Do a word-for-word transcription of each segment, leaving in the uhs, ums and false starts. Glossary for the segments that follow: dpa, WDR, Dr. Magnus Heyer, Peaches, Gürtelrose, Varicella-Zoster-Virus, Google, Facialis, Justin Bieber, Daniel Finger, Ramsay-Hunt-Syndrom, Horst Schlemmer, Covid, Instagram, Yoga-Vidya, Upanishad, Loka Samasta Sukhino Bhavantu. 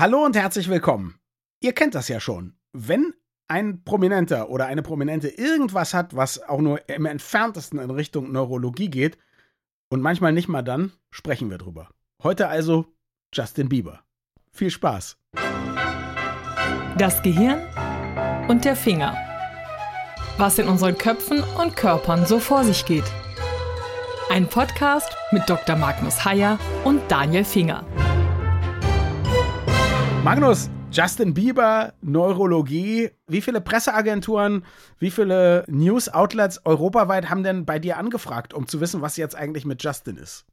Hallo und herzlich willkommen. Ihr kennt das ja schon. Wenn ein Prominenter oder eine Prominente irgendwas hat, was auch nur im entferntesten in Richtung Neurologie geht und manchmal nicht mal dann, sprechen wir drüber. Heute also Justin Bieber. Viel Spaß. Das Gehirn und der Finger. Was in unseren Köpfen und Körpern so vor sich geht. Ein Podcast mit Doktor Magnus Heyer und Daniel Finger. Magnus, Justin Bieber, Neurologie, wie viele Presseagenturen, wie viele News-Outlets europaweit haben denn bei dir angefragt, um zu wissen, was jetzt eigentlich mit Justin ist?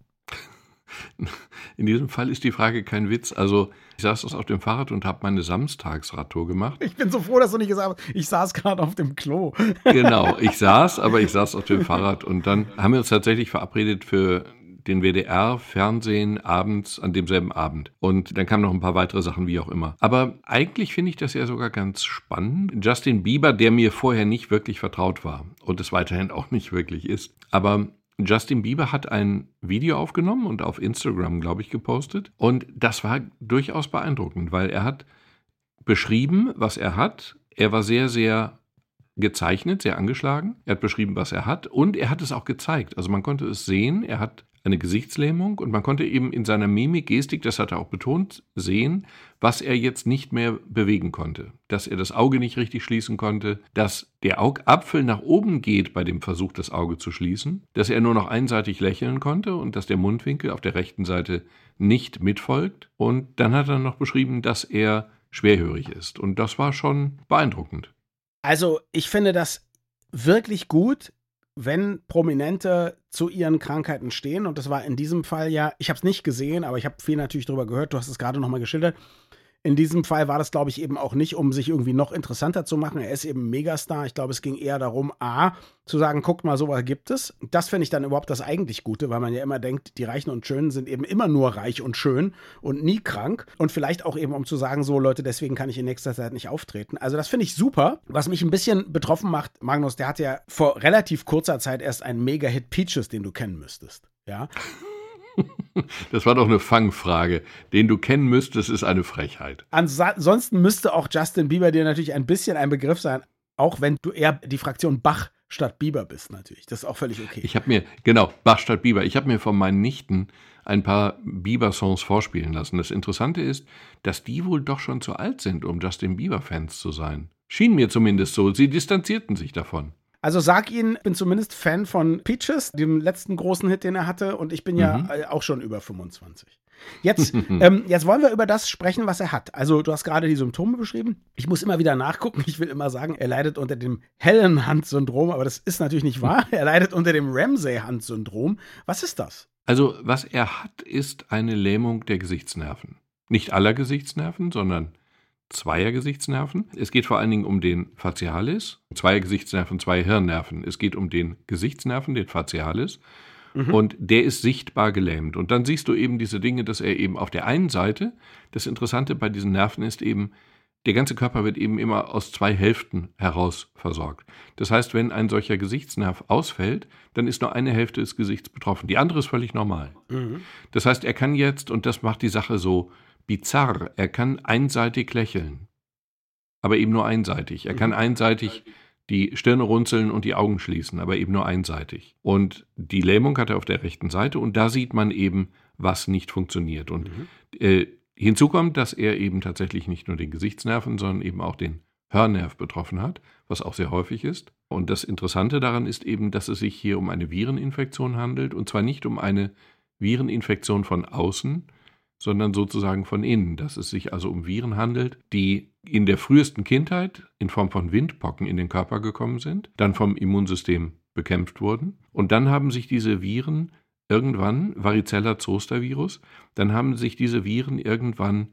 In diesem Fall ist die Frage kein Witz. Also ich saß auf dem Fahrrad und habe meine Samstagsradtour gemacht. Ich bin so froh, dass du nicht gesagt hast, ich saß gerade auf dem Klo. Genau, ich saß, aber ich saß auf dem Fahrrad. Und dann haben wir uns tatsächlich verabredet für den W D R, Fernsehen, abends, an demselben Abend. Und dann kamen noch ein paar weitere Sachen, wie auch immer. Aber eigentlich finde ich das ja sogar ganz spannend. Justin Bieber, der mir vorher nicht wirklich vertraut war und es weiterhin auch nicht wirklich ist. Aber Justin Bieber hat ein Video aufgenommen und auf Instagram, glaube ich, gepostet. Und das war durchaus beeindruckend, weil er hat beschrieben, was er hat. Er war sehr, sehr gezeichnet, sehr angeschlagen. Er hat beschrieben, was er hat und er hat es auch gezeigt. Also man konnte es sehen, er hat eine Gesichtslähmung und man konnte eben in seiner Mimik, Gestik, das hat er auch betont, sehen, was er jetzt nicht mehr bewegen konnte. Dass er das Auge nicht richtig schließen konnte, dass der Augapfel nach oben geht bei dem Versuch, das Auge zu schließen, dass er nur noch einseitig lächeln konnte und dass der Mundwinkel auf der rechten Seite nicht mitfolgt. Und dann hat er noch beschrieben, dass er schwerhörig ist. Und das war schon beeindruckend. Also ich finde das wirklich gut, wenn Prominente zu ihren Krankheiten stehen, und das war in diesem Fall ja, ich habe es nicht gesehen, aber ich habe viel natürlich drüber gehört, du hast es gerade nochmal geschildert, in diesem Fall war das, glaube ich, eben auch nicht, um sich irgendwie noch interessanter zu machen, er ist eben Megastar, ich glaube, es ging eher darum, A, zu sagen, guckt mal, sowas gibt es, das finde ich dann überhaupt das eigentlich Gute, weil man ja immer denkt, die Reichen und Schönen sind eben immer nur reich und schön und nie krank, und vielleicht auch eben, um zu sagen, so Leute, deswegen kann ich in nächster Zeit nicht auftreten, also das finde ich super. Was mich ein bisschen betroffen macht, Magnus, der hat ja vor relativ kurzer Zeit erst einen Mega-Hit Peaches, den du kennen müsstest, ja. Das war doch eine Fangfrage. Den du kennen müsstest, ist eine Frechheit. Ansonsten müsste auch Justin Bieber dir natürlich ein bisschen ein Begriff sein, auch wenn du eher die Fraktion Bach statt Bieber bist natürlich. Das ist auch völlig okay. Ich habe mir, genau, Bach statt Bieber. Ich habe mir von meinen Nichten ein paar Bieber-Songs vorspielen lassen. Das Interessante ist, dass die wohl doch schon zu alt sind, um Justin Bieber-Fans zu sein. Schien mir zumindest so. Sie distanzierten sich davon. Also sag ihnen, ich bin zumindest Fan von Peaches, dem letzten großen Hit, den er hatte. Und ich bin ja mhm. auch schon über fünfundzwanzig. Jetzt, ähm, jetzt wollen wir über das sprechen, was er hat. Also du hast gerade die Symptome beschrieben. Ich muss immer wieder nachgucken. Ich will immer sagen, er leidet unter dem Hellen-Hunt-Syndrom. Aber das ist natürlich nicht wahr. Er leidet unter dem Ramsay-Hunt-Syndrom. Was ist das? Also was er hat, ist eine Lähmung der Gesichtsnerven. Nicht aller Gesichtsnerven, sondern zweier Gesichtsnerven. Es geht vor allen Dingen um den Facialis. Zweier Gesichtsnerven, zwei Hirnnerven. Es geht um den Gesichtsnerven, den Facialis. Mhm. Und der ist sichtbar gelähmt. Und dann siehst du eben diese Dinge, dass er eben auf der einen Seite, das Interessante bei diesen Nerven ist eben, der ganze Körper wird eben immer aus zwei Hälften heraus versorgt. Das heißt, wenn ein solcher Gesichtsnerv ausfällt, dann ist nur eine Hälfte des Gesichts betroffen. Die andere ist völlig normal. Mhm. Das heißt, er kann jetzt, und das macht die Sache so bizarr, er kann einseitig lächeln, aber eben nur einseitig. Er kann einseitig die Stirne runzeln und die Augen schließen, aber eben nur einseitig. Und die Lähmung hat er auf der rechten Seite und da sieht man eben, was nicht funktioniert. Und mhm. äh, hinzu kommt, dass er eben tatsächlich nicht nur den Gesichtsnerven, sondern eben auch den Hörnerv betroffen hat, was auch sehr häufig ist. Und das Interessante daran ist eben, dass es sich hier um eine Vireninfektion handelt und zwar nicht um eine Vireninfektion von außen, sondern sozusagen von innen, dass es sich also um Viren handelt, die in der frühesten Kindheit in Form von Windpocken in den Körper gekommen sind, dann vom Immunsystem bekämpft wurden und dann haben sich diese Viren irgendwann, Varicella-Zoster-Virus, dann haben sich diese Viren irgendwann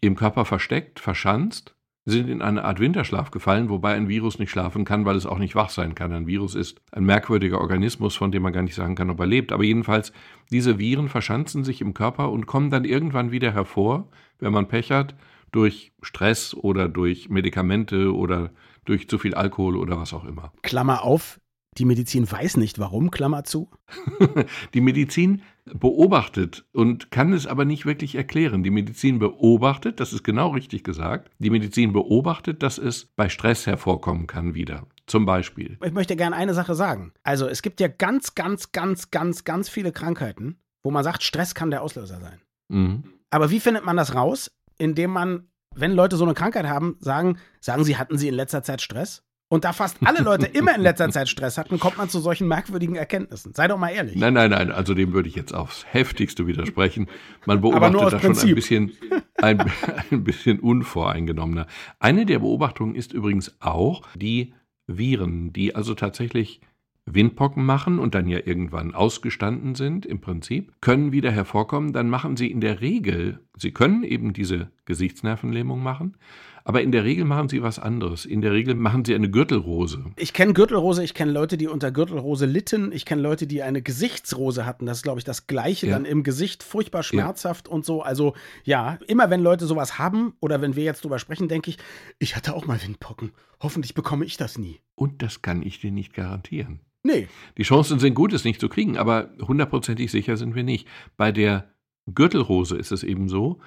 im Körper versteckt, verschanzt, sind in eine Art Winterschlaf gefallen, wobei ein Virus nicht schlafen kann, weil es auch nicht wach sein kann. Ein Virus ist ein merkwürdiger Organismus, von dem man gar nicht sagen kann, ob er lebt. Aber jedenfalls, diese Viren verschanzen sich im Körper und kommen dann irgendwann wieder hervor, wenn man Pech hat, durch Stress oder durch Medikamente oder durch zu viel Alkohol oder was auch immer. Klammer auf, Die Medizin weiß nicht, warum, Klammer zu. Die Medizin beobachtet und kann es aber nicht wirklich erklären. Die Medizin beobachtet, das ist genau richtig gesagt, die Medizin beobachtet, dass es bei Stress hervorkommen kann wieder. Zum Beispiel. Ich möchte gerne eine Sache sagen. Also es gibt ja ganz, ganz, ganz, ganz, ganz viele Krankheiten, wo man sagt, Stress kann der Auslöser sein. Mhm. Aber wie findet man das raus? Indem man, wenn Leute so eine Krankheit haben, sagen, sagen sie, hatten sie in letzter Zeit Stress? Und da fast alle Leute immer in letzter Zeit Stress hatten, kommt man zu solchen merkwürdigen Erkenntnissen. Sei doch mal ehrlich. Nein, nein, nein, also dem würde ich jetzt aufs Heftigste widersprechen. Man beobachtet da schon ein bisschen, ein, ein bisschen unvoreingenommener. Eine der Beobachtungen ist übrigens auch die Viren, die also tatsächlich Windpocken machen und dann ja irgendwann ausgestanden sind im Prinzip, können wieder hervorkommen, dann machen sie in der Regel, sie können eben diese Gesichtsnervenlähmung machen, aber in der Regel machen sie was anderes. In der Regel machen sie eine Gürtelrose. Ich kenne Gürtelrose, ich kenne Leute, die unter Gürtelrose litten, ich kenne Leute, die eine Gesichtsrose hatten, das ist glaube ich das Gleiche, ja. Dann im Gesicht, furchtbar schmerzhaft ja. Und so, also ja, immer wenn Leute sowas haben oder wenn wir jetzt drüber sprechen, denke ich, ich hatte auch mal Windpocken, hoffentlich bekomme ich das nie. Und das kann ich dir nicht garantieren. Nee. Die Chancen sind gut, es nicht zu kriegen, aber hundertprozentig sicher sind wir nicht. Bei der Gürtelrose ist es eben so,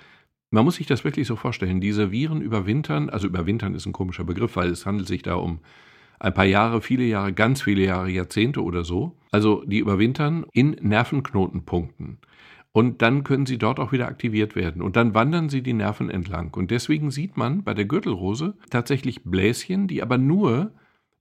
man muss sich das wirklich so vorstellen, diese Viren überwintern, also überwintern ist ein komischer Begriff, weil es handelt sich da um ein paar Jahre, viele Jahre, ganz viele Jahre, Jahrzehnte oder so. Also die überwintern in Nervenknotenpunkten und dann können sie dort auch wieder aktiviert werden und dann wandern sie die Nerven entlang. Und deswegen sieht man bei der Gürtelrose tatsächlich Bläschen, die aber nur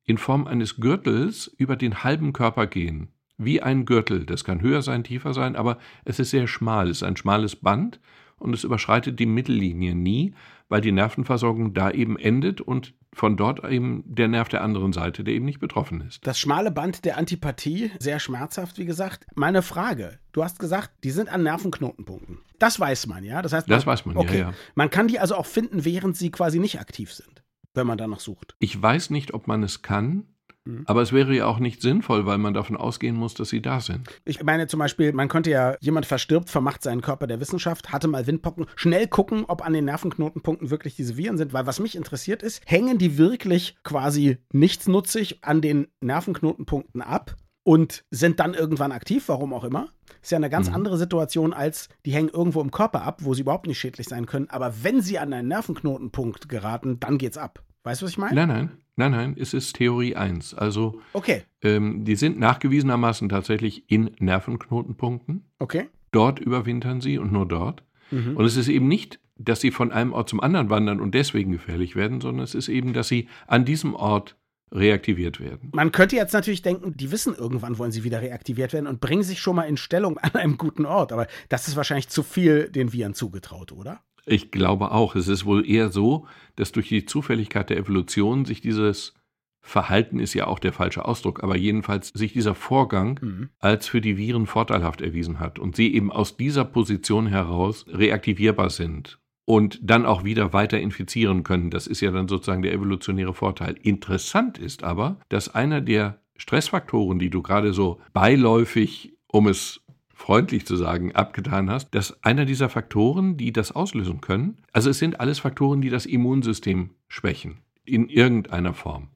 in Form eines Gürtels über den halben Körper gehen. Wie ein Gürtel, das kann höher sein, tiefer sein, aber es ist sehr schmal, es ist ein schmales Band und es überschreitet die Mittellinie nie, weil die Nervenversorgung da eben endet und von dort eben der Nerv der anderen Seite, der eben nicht betroffen ist. Das schmale Band der Antipathie, sehr schmerzhaft, wie gesagt. Meine Frage, du hast gesagt, die sind an Nervenknotenpunkten. Das weiß man, ja? Das heißt, das weiß man, okay. Ja, ja. Man kann die also auch finden, während sie quasi nicht aktiv sind. Wenn man danach sucht. Ich weiß nicht, ob man es kann, mhm. aber es wäre ja auch nicht sinnvoll, weil man davon ausgehen muss, dass sie da sind. Ich meine zum Beispiel, man könnte ja, jemand verstirbt, vermacht seinen Körper der Wissenschaft, hatte mal Windpocken, schnell gucken, ob an den Nervenknotenpunkten wirklich diese Viren sind, weil was mich interessiert ist, hängen die wirklich quasi nichtsnutzig an den Nervenknotenpunkten ab? Und sind dann irgendwann aktiv, warum auch immer. Ist ja eine ganz mhm. andere Situation, als die hängen irgendwo im Körper ab, wo sie überhaupt nicht schädlich sein können. Aber wenn sie an einen Nervenknotenpunkt geraten, dann geht's ab. Weißt du, was ich meine? Nein, nein. Nein, nein, es ist Theorie eins. Also, okay. ähm, die sind nachgewiesenermaßen tatsächlich in Nervenknotenpunkten. Okay. Dort überwintern sie und nur dort. Mhm. Und es ist eben nicht, dass sie von einem Ort zum anderen wandern und deswegen gefährlich werden, sondern es ist eben, dass sie an diesem Ort reaktiviert werden. Man könnte jetzt natürlich denken, die wissen, irgendwann wollen sie wieder reaktiviert werden und bringen sich schon mal in Stellung an einem guten Ort. Aber das ist wahrscheinlich zu viel den Viren zugetraut, oder? Ich glaube auch. Es ist wohl eher so, dass durch die Zufälligkeit der Evolution sich dieses Verhalten ist ja auch der falsche Ausdruck, aber jedenfalls sich dieser Vorgang mhm. als für die Viren vorteilhaft erwiesen hat und sie eben aus dieser Position heraus reaktivierbar sind. Und dann auch wieder weiter infizieren können. Das ist ja dann sozusagen der evolutionäre Vorteil. Interessant ist aber, dass einer der Stressfaktoren, die du gerade so beiläufig, um es freundlich zu sagen, abgetan hast, dass einer dieser Faktoren, die das auslösen können, also es sind alles Faktoren, die das Immunsystem schwächen, in irgendeiner Form.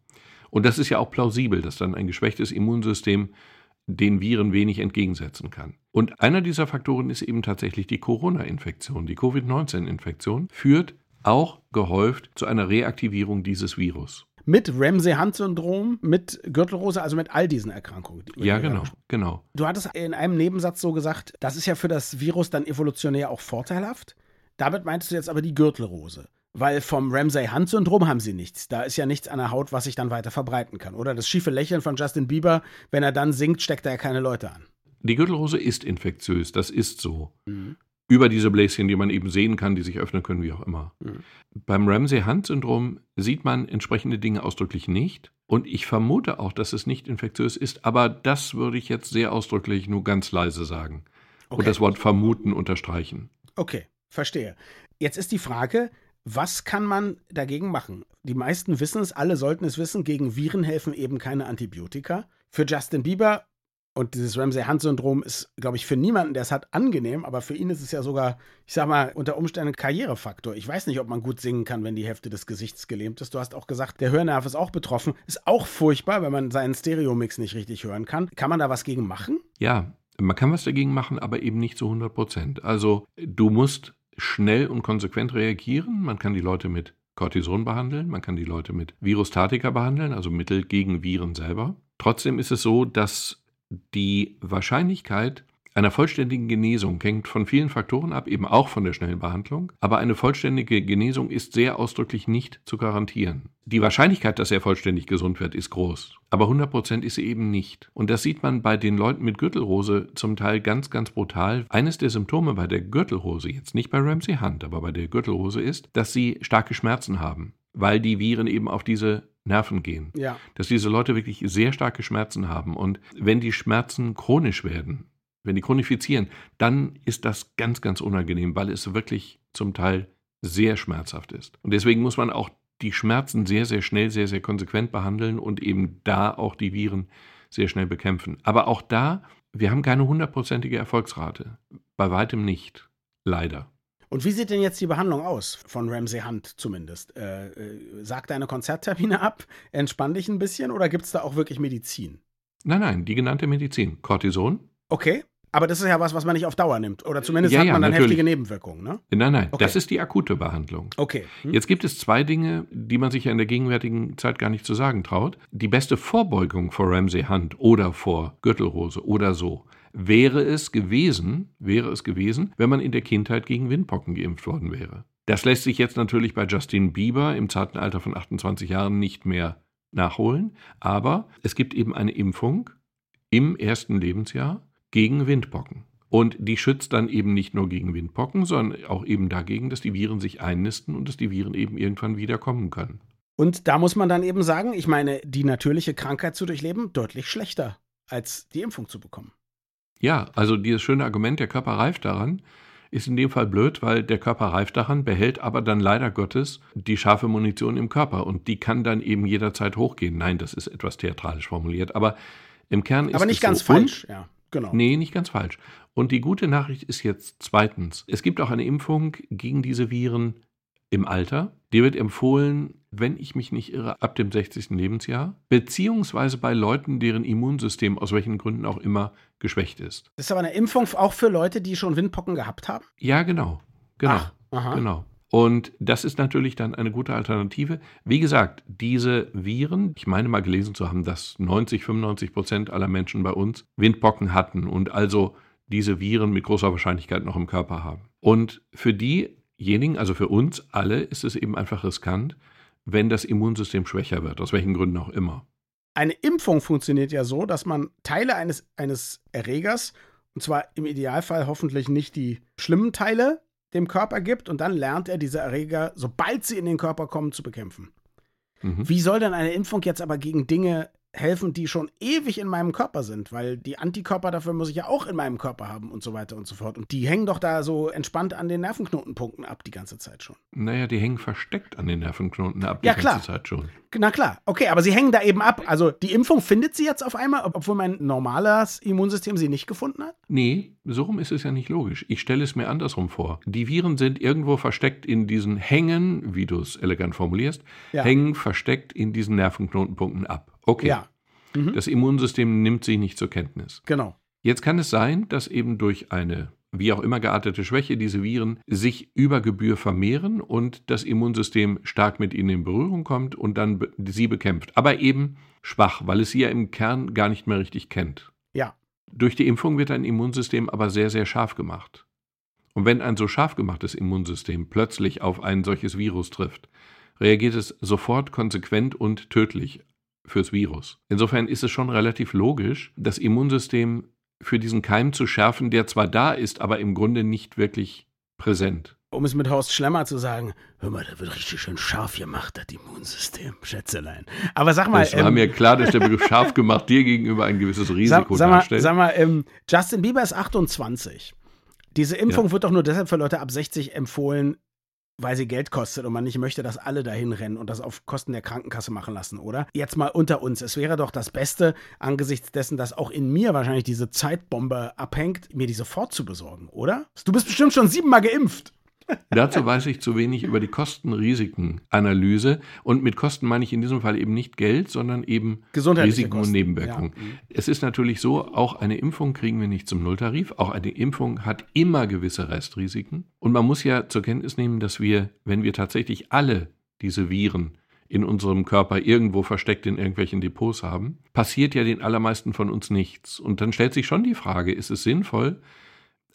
Und das ist ja auch plausibel, dass dann ein geschwächtes Immunsystem den Viren wenig entgegensetzen kann. Und einer dieser Faktoren ist eben tatsächlich die Corona-Infektion. Die Covid neunzehn Infektion führt auch gehäuft zu einer Reaktivierung dieses Virus. Mit Ramsay-Hunt-Syndrom, mit Gürtelrose, also mit all diesen Erkrankungen. Die ja, genau, genau. Du hattest in einem Nebensatz so gesagt, das ist ja für das Virus dann evolutionär auch vorteilhaft. Damit meintest du jetzt aber die Gürtelrose. Weil vom Ramsay-Hunt-Syndrom haben sie nichts. Da ist ja nichts an der Haut, was sich dann weiter verbreiten kann. Oder das schiefe Lächeln von Justin Bieber, wenn er dann singt, steckt er ja keine Leute an. Die Gürtelrose ist infektiös, das ist so. Mhm. Über diese Bläschen, die man eben sehen kann, die sich öffnen können, wie auch immer. Mhm. Beim Ramsay-Hunt-Syndrom sieht man entsprechende Dinge ausdrücklich nicht. Und ich vermute auch, dass es nicht infektiös ist. Aber das würde ich jetzt sehr ausdrücklich nur ganz leise sagen. Okay. Und das Wort vermuten unterstreichen. Okay, verstehe. Jetzt ist die Frage, was kann man dagegen machen? Die meisten wissen es, alle sollten es wissen, gegen Viren helfen eben keine Antibiotika. Für Justin Bieber, Und dieses Ramsay-Hunt-Syndrom ist, glaube ich, für niemanden, der es hat, angenehm. Aber für ihn ist es ja sogar, ich sag mal, unter Umständen Karrierefaktor. Ich weiß nicht, ob man gut singen kann, wenn die Hälfte des Gesichts gelähmt ist. Du hast auch gesagt, der Hörnerv ist auch betroffen. Ist auch furchtbar, wenn man seinen Stereomix nicht richtig hören kann. Kann man da was gegen machen? Ja, man kann was dagegen machen, aber eben nicht zu hundert Prozent. Also du musst schnell und konsequent reagieren. Man kann die Leute mit Cortison behandeln. Man kann die Leute mit Virustatika behandeln, also Mittel gegen Viren selber. Trotzdem ist es so, dass die Wahrscheinlichkeit einer vollständigen Genesung hängt von vielen Faktoren ab, eben auch von der schnellen Behandlung. Aber eine vollständige Genesung ist sehr ausdrücklich nicht zu garantieren. Die Wahrscheinlichkeit, dass er vollständig gesund wird, ist groß. Aber hundert Prozent ist sie eben nicht. Und das sieht man bei den Leuten mit Gürtelrose zum Teil ganz, ganz brutal. Eines der Symptome bei der Gürtelrose, jetzt nicht bei Ramsay-Hunt, aber bei der Gürtelrose ist, dass sie starke Schmerzen haben, weil die Viren eben auf diese Nerven gehen. Ja. Dass diese Leute wirklich sehr starke Schmerzen haben. Und wenn die Schmerzen chronisch werden, wenn die chronifizieren, dann ist das ganz, ganz unangenehm, weil es wirklich zum Teil sehr schmerzhaft ist. Und deswegen muss man auch die Schmerzen sehr, sehr schnell, sehr, sehr konsequent behandeln und eben da auch die Viren sehr schnell bekämpfen. Aber auch da, wir haben keine hundertprozentige Erfolgsrate. Bei weitem nicht. Leider. Und wie sieht denn jetzt die Behandlung aus, von Ramsay-Hunt zumindest? Äh, äh, sag deine Konzerttermine ab, entspann dich ein bisschen oder gibt es da auch wirklich Medizin? Nein, nein, die genannte Medizin. Cortison. Okay, aber das ist ja was, was man nicht auf Dauer nimmt. Oder zumindest ja, hat man ja, dann natürlich heftige Nebenwirkungen, ne? Nein, nein, okay. Das ist die akute Behandlung. Okay. Hm. Jetzt gibt es zwei Dinge, die man sich ja in der gegenwärtigen Zeit gar nicht zu sagen traut. Die beste Vorbeugung vor Ramsay-Hunt oder vor Gürtelrose oder so wäre es gewesen, wäre es gewesen, wenn man in der Kindheit gegen Windpocken geimpft worden wäre. Das lässt sich jetzt natürlich bei Justin Bieber im zarten Alter von achtundzwanzig Jahren nicht mehr nachholen, aber es gibt eben eine Impfung im ersten Lebensjahr gegen Windpocken. Und die schützt dann eben nicht nur gegen Windpocken, sondern auch eben dagegen, dass die Viren sich einnisten und dass die Viren eben irgendwann wieder kommen können. Und da muss man dann eben sagen, ich meine, die natürliche Krankheit zu durchleben, deutlich schlechter als die Impfung zu bekommen. Ja, also dieses schöne Argument, der Körper reift daran, ist in dem Fall blöd, weil der Körper reift daran, behält aber dann leider Gottes die scharfe Munition im Körper und die kann dann eben jederzeit hochgehen. Nein, das ist etwas theatralisch formuliert, aber im Kern ist es so. Aber nicht ganz falsch, ja, genau. Nee, nicht ganz falsch. Und die gute Nachricht ist jetzt zweitens, es gibt auch eine Impfung gegen diese Viren im Alter. Die wird empfohlen, wenn ich mich nicht irre, ab dem sechzigsten Lebensjahr, beziehungsweise bei Leuten, deren Immunsystem aus welchen Gründen auch immer geschwächt ist. Das ist aber eine Impfung auch für Leute, die schon Windpocken gehabt haben? Ja, genau. Genau. Ach, aha. Genau. Und das ist natürlich dann eine gute Alternative. Wie gesagt, diese Viren, ich meine mal gelesen zu haben, dass neunzig, fünfundneunzig Prozent aller Menschen bei uns Windpocken hatten und also diese Viren mit großer Wahrscheinlichkeit noch im Körper haben. Und für diejenigen, also für uns alle, ist es eben einfach riskant, wenn das Immunsystem schwächer wird, aus welchen Gründen auch immer. Eine Impfung funktioniert ja so, dass man Teile eines, eines Erregers, und zwar im Idealfall hoffentlich nicht die schlimmen Teile, dem Körper gibt und dann lernt er diese Erreger, sobald sie in den Körper kommen, zu bekämpfen. Mhm. Wie soll denn eine Impfung jetzt aber gegen Dinge helfen, die schon ewig in meinem Körper sind? Weil die Antikörper dafür muss ich ja auch in meinem Körper haben und so weiter und so fort. Und die hängen doch da so entspannt an den Nervenknotenpunkten ab die ganze Zeit schon. Naja, die hängen versteckt an den Nervenknoten ab die ja, ganze Zeit schon. Na klar, okay, aber sie hängen da eben ab. Also die Impfung findet sie jetzt auf einmal, obwohl mein normales Immunsystem sie nicht gefunden hat? Nee, so rum ist es ja nicht logisch. Ich stelle es mir andersrum vor. Die Viren sind irgendwo versteckt in diesen Hängen, wie du es elegant formulierst, ja. Hängen versteckt in diesen Nervenknotenpunkten ab. Okay, ja. Mhm. Das Immunsystem nimmt sie nicht zur Kenntnis. Genau. Jetzt kann es sein, dass eben durch eine wie auch immer geartete Schwäche diese Viren sich über Gebühr vermehren und das Immunsystem stark mit ihnen in Berührung kommt und dann be- sie bekämpft. Aber eben schwach, weil es sie ja im Kern gar nicht mehr richtig kennt. Ja. Durch die Impfung wird ein Immunsystem aber sehr, sehr scharf gemacht. Und wenn ein so scharf gemachtes Immunsystem plötzlich auf ein solches Virus trifft, reagiert es sofort konsequent und tödlich fürs Virus. Insofern ist es schon relativ logisch, das Immunsystem für diesen Keim zu schärfen, der zwar da ist, aber im Grunde nicht wirklich präsent. Um es mit Horst Schlemmer zu sagen, hör mal, da wird richtig schön scharf gemacht, das Immunsystem, Schätzelein. Aber sag mal... Es war ähm, mir klar, dass der Begriff scharf gemacht dir gegenüber ein gewisses Risiko sag, sag darstellt. Mal, sag mal, ähm, Justin Bieber ist achtundzwanzig. Diese Impfung ja. wird doch nur deshalb für Leute ab sechzig empfohlen, weil sie Geld kostet und man nicht möchte, dass alle dahin rennen und das auf Kosten der Krankenkasse machen lassen, oder? Jetzt mal unter uns. Es wäre doch das Beste, angesichts dessen, dass auch in mir wahrscheinlich diese Zeitbombe abhängt, mir die sofort zu besorgen, oder? Du bist bestimmt schon siebenmal geimpft. Dazu weiß ich zu wenig über die Kosten-Risiken-Analyse. Und mit Kosten meine ich in diesem Fall eben nicht Geld, sondern eben Risiken Kosten. Und Nebenwirkungen. Ja. Mhm. Es ist natürlich so, auch eine Impfung kriegen wir nicht zum Nulltarif. Auch eine Impfung hat immer gewisse Restrisiken. Und man muss ja zur Kenntnis nehmen, dass wir, wenn wir tatsächlich alle diese Viren in unserem Körper irgendwo versteckt in irgendwelchen Depots haben, passiert ja den allermeisten von uns nichts. Und dann stellt sich schon die Frage, ist es sinnvoll,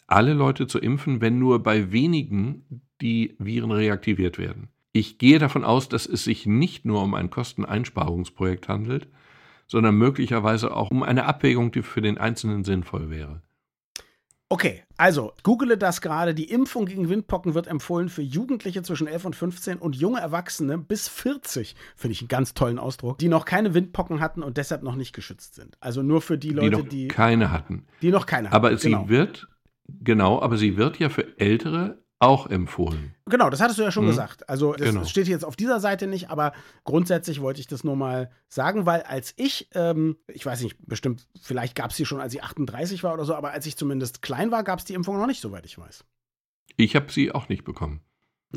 alle Leute zu impfen, wenn nur bei wenigen die Viren reaktiviert werden. Ich gehe davon aus, dass es sich nicht nur um ein Kosteneinsparungsprojekt handelt, sondern möglicherweise auch um eine Abwägung, die für den Einzelnen sinnvoll wäre. Okay, also google das gerade. Die Impfung gegen Windpocken wird empfohlen für Jugendliche zwischen elf und fünfzehn und junge Erwachsene bis vierzig, finde ich einen ganz tollen Ausdruck, die noch keine Windpocken hatten und deshalb noch nicht geschützt sind. Also nur für die Leute, die noch die, keine hatten. Die noch keine hatten. Aber sie genau. wird... Genau, aber sie wird ja für Ältere auch empfohlen. Genau, das hattest du ja schon mhm. gesagt. Also das genau. steht jetzt auf dieser Seite nicht, aber grundsätzlich wollte ich das nur mal sagen, weil als ich, ähm, ich weiß nicht, bestimmt, vielleicht gab es die schon, als ich achtunddreißig war oder so, aber als ich zumindest klein war, gab es die Impfung noch nicht, soweit ich weiß. Ich habe sie auch nicht bekommen.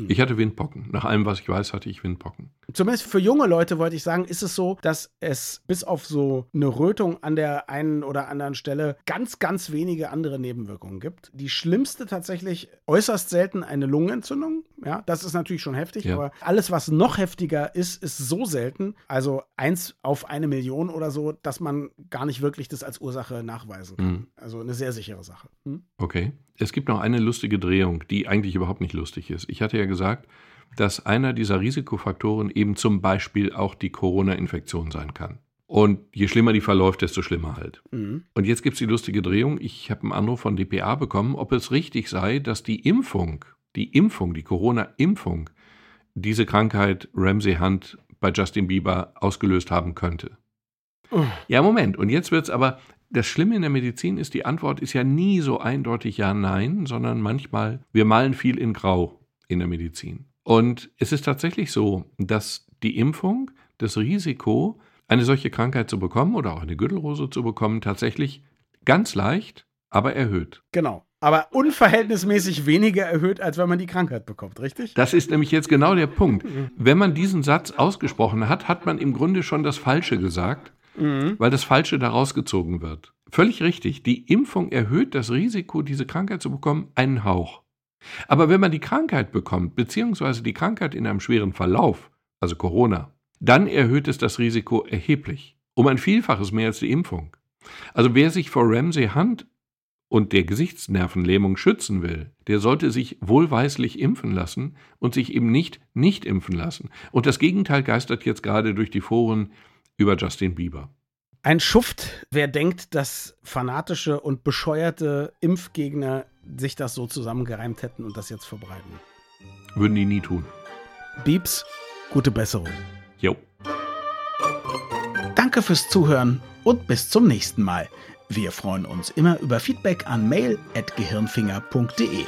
Ich hatte Windpocken. Nach allem, was ich weiß, hatte ich Windpocken. Zumindest für junge Leute, wollte ich sagen, ist es so, dass es bis auf so eine Rötung an der einen oder anderen Stelle ganz, ganz wenige andere Nebenwirkungen gibt. Die schlimmste tatsächlich äußerst selten eine Lungenentzündung. Ja, das ist natürlich schon heftig, ja. aber alles, was noch heftiger ist, ist so selten. Also eins auf eine Million oder so, dass man gar nicht wirklich das als Ursache nachweisen kann. Mhm. Also eine sehr sichere Sache. Mhm. Okay. Es gibt noch eine lustige Drehung, die eigentlich überhaupt nicht lustig ist. Ich hatte ja gesagt, dass einer dieser Risikofaktoren eben zum Beispiel auch die Corona-Infektion sein kann. Und je schlimmer die verläuft, desto schlimmer halt. Mhm. Und jetzt gibt es die lustige Drehung. Ich habe einen Anruf von D P A bekommen, ob es richtig sei, dass die Impfung, die Impfung, die Corona-Impfung, diese Krankheit Ramsay-Hunt bei Justin Bieber ausgelöst haben könnte. Oh. Ja, Moment. Und jetzt wird es aber... Das Schlimme in der Medizin ist, die Antwort ist ja nie so eindeutig ja, nein, sondern manchmal, wir malen viel in Grau in der Medizin. Und es ist tatsächlich so, dass die Impfung das Risiko, eine solche Krankheit zu bekommen oder auch eine Gürtelrose zu bekommen, tatsächlich ganz leicht, aber erhöht. Genau, aber unverhältnismäßig weniger erhöht, als wenn man die Krankheit bekommt, richtig? Das ist nämlich jetzt genau der Punkt. Wenn man diesen Satz ausgesprochen hat, hat man im Grunde schon das Falsche gesagt. Mhm. Weil das Falsche daraus gezogen wird. Völlig richtig, die Impfung erhöht das Risiko, diese Krankheit zu bekommen, einen Hauch. Aber wenn man die Krankheit bekommt, beziehungsweise die Krankheit in einem schweren Verlauf, also Corona, dann erhöht es das Risiko erheblich. Um ein Vielfaches mehr als die Impfung. Also wer sich vor Ramsay-Hunt und der Gesichtsnervenlähmung schützen will, der sollte sich wohlweislich impfen lassen und sich eben nicht nicht impfen lassen. Und das Gegenteil geistert jetzt gerade durch die Foren über Justin Bieber. Ein Schuft, wer denkt, dass fanatische und bescheuerte Impfgegner sich das so zusammengereimt hätten und das jetzt verbreiten. Würden die nie tun. Biebs, gute Besserung. Jo. Danke fürs Zuhören und bis zum nächsten Mal. Wir freuen uns immer über Feedback an mail at gehirnfinger punkt de.